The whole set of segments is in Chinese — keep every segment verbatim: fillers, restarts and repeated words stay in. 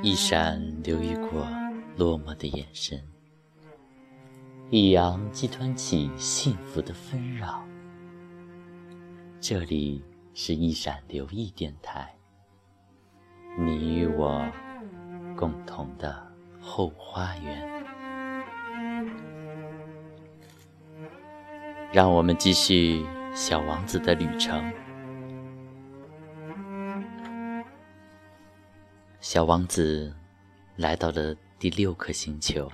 一闪流溢过落寞的眼神，一阳激湍起幸福的纷扰。这里是一闪流溢电台，你与我共同的后花园。让我们继续小王子的旅程。小王子来到了第六颗星球，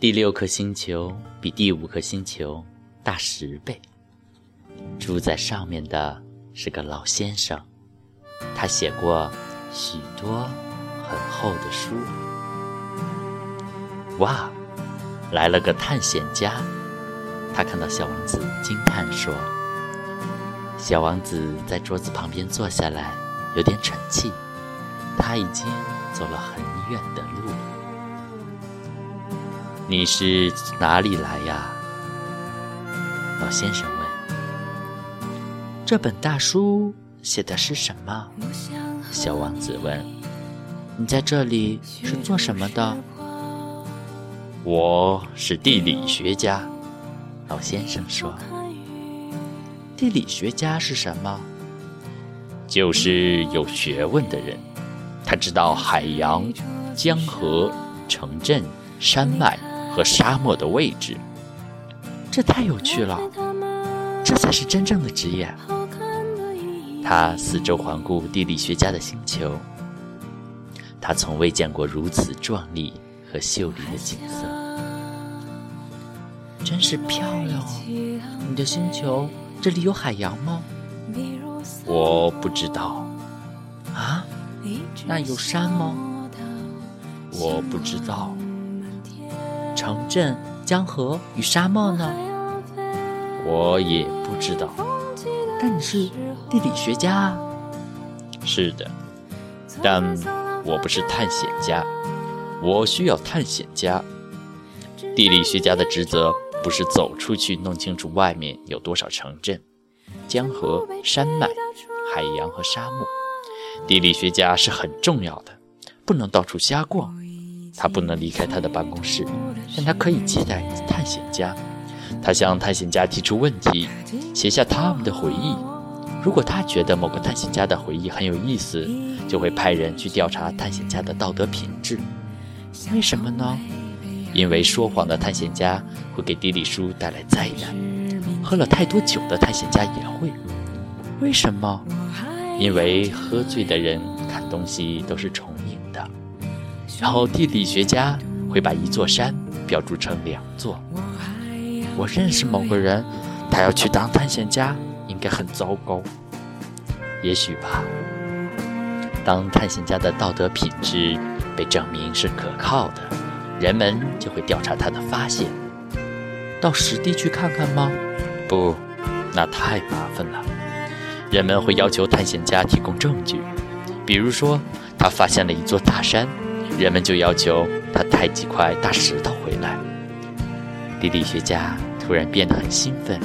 第六颗星球比第五颗星球大十倍。住在上面的是个老先生，他写过许多很厚的书。哇，来了个探险家！他看到小王子惊叹说。小王子在桌子旁边坐下来，有点喘气，他已经走了很远的路。你是哪里来呀？老先生问。这本大书写的是什么？小王子问。你在这里是做什么的？我是地理学家，老先生说。地理学家是什么？就是有学问的人，他知道海洋、江河、城镇、山脉和沙漠的位置。这太有趣了，这才是真正的职业。他四周环顾地理学家的星球，他从未见过如此壮丽和秀丽的景色。真是漂亮哦！你的星球这里有海洋吗？我不知道。啊？那有山吗？我不知道。城镇、江河与沙漠呢？我也不知道。但你是地理学家啊。是的，但我不是探险家，我需要探险家。地理学家的职责不是走出去弄清楚外面有多少城镇、江河、山脉、海洋和沙漠。地理学家是很重要的，不能到处瞎逛。他不能离开他的办公室，但他可以接待探险家。他向探险家提出问题，写下他们的回忆。如果他觉得某个探险家的回忆很有意思，就会派人去调查探险家的道德品质。为什么呢？因为说谎的探险家会给地理书带来灾难，喝了太多酒的探险家也会。为什么？因为喝醉的人看东西都是重影的。然后地理学家会把一座山标注成两座。我认识某个人，他要去当探险家，应该很糟糕。也许吧。当探险家的道德品质被证明是可靠的，人们就会调查他的发现。到实地去看看吗？不，那太麻烦了。人们会要求探险家提供证据，比如说他发现了一座大山，人们就要求他带几块大石头回来。地理学家突然变得很兴奋。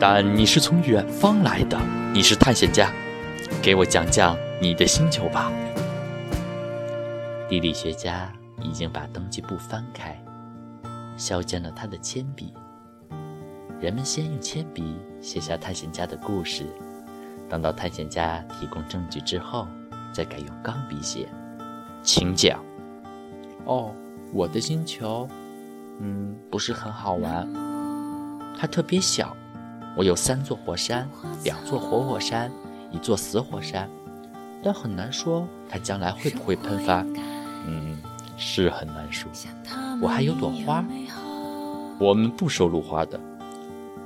但你是从远方来的，你是探险家，给我讲讲你的星球吧。地理学家已经把登记簿翻开，削尖了他的铅笔。人们先用铅笔写下探险家的故事，等到探险家提供证据之后，再改用钢笔写。请讲。哦，我的星球，嗯，不是很好玩。它特别小，我有三座活山，两座活火山，一座死火山，但很难说它将来会不会喷发。嗯，是很难说。我还有朵花，我们不收录花的。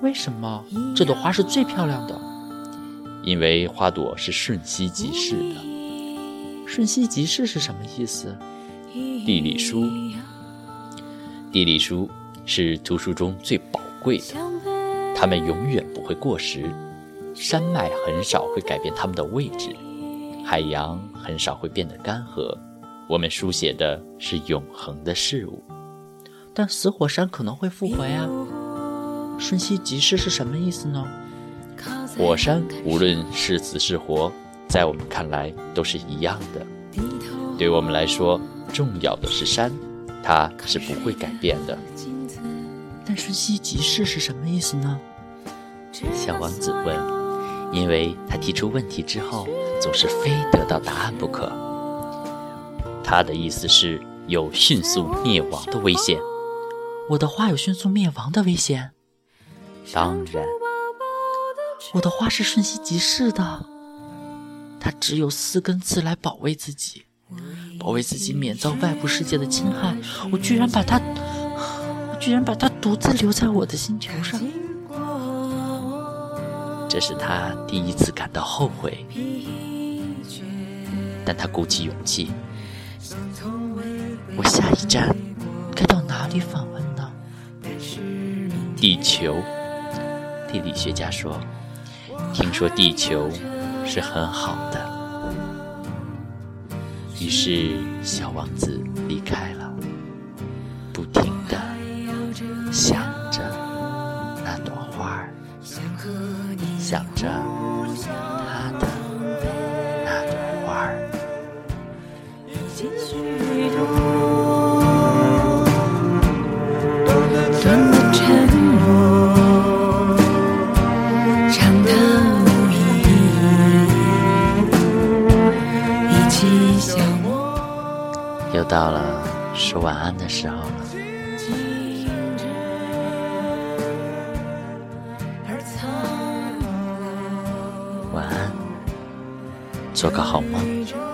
为什么？这朵花是最漂亮的。因为花朵是瞬息即逝的。瞬息即逝是什么意思？地理书，地理书是图书中最宝贵的，它们永远不会过时。山脉很少会改变它们的位置，海洋很少会变得干涸。我们书写的是永恒的事物，但死火山可能会复活呀。瞬息即逝是什么意思呢？火山无论是死是活，在我们看来都是一样的。对我们来说，重要的是山，它是不会改变的。但是积极式是什么意思呢？小王子问，因为他提出问题之后，总是非得到答案不可。他的意思是有迅速灭亡的危险。我的花有迅速灭亡的危险？当然。我的花是瞬息即逝的，它只有四根刺来保卫自己，保卫自己免遭外部世界的侵害。我居然把它，我居然把它独自留在我的星球上。这是他第一次感到后悔，但他鼓起勇气。我下一站该到哪里访问呢？地球。地理学家说，听说地球是很好的。于是小王子离开了，不停地想着那朵花，想着他的那朵花。短的承诺，长的无意，一起消磨。又到了说晚安的时候了。做个好梦。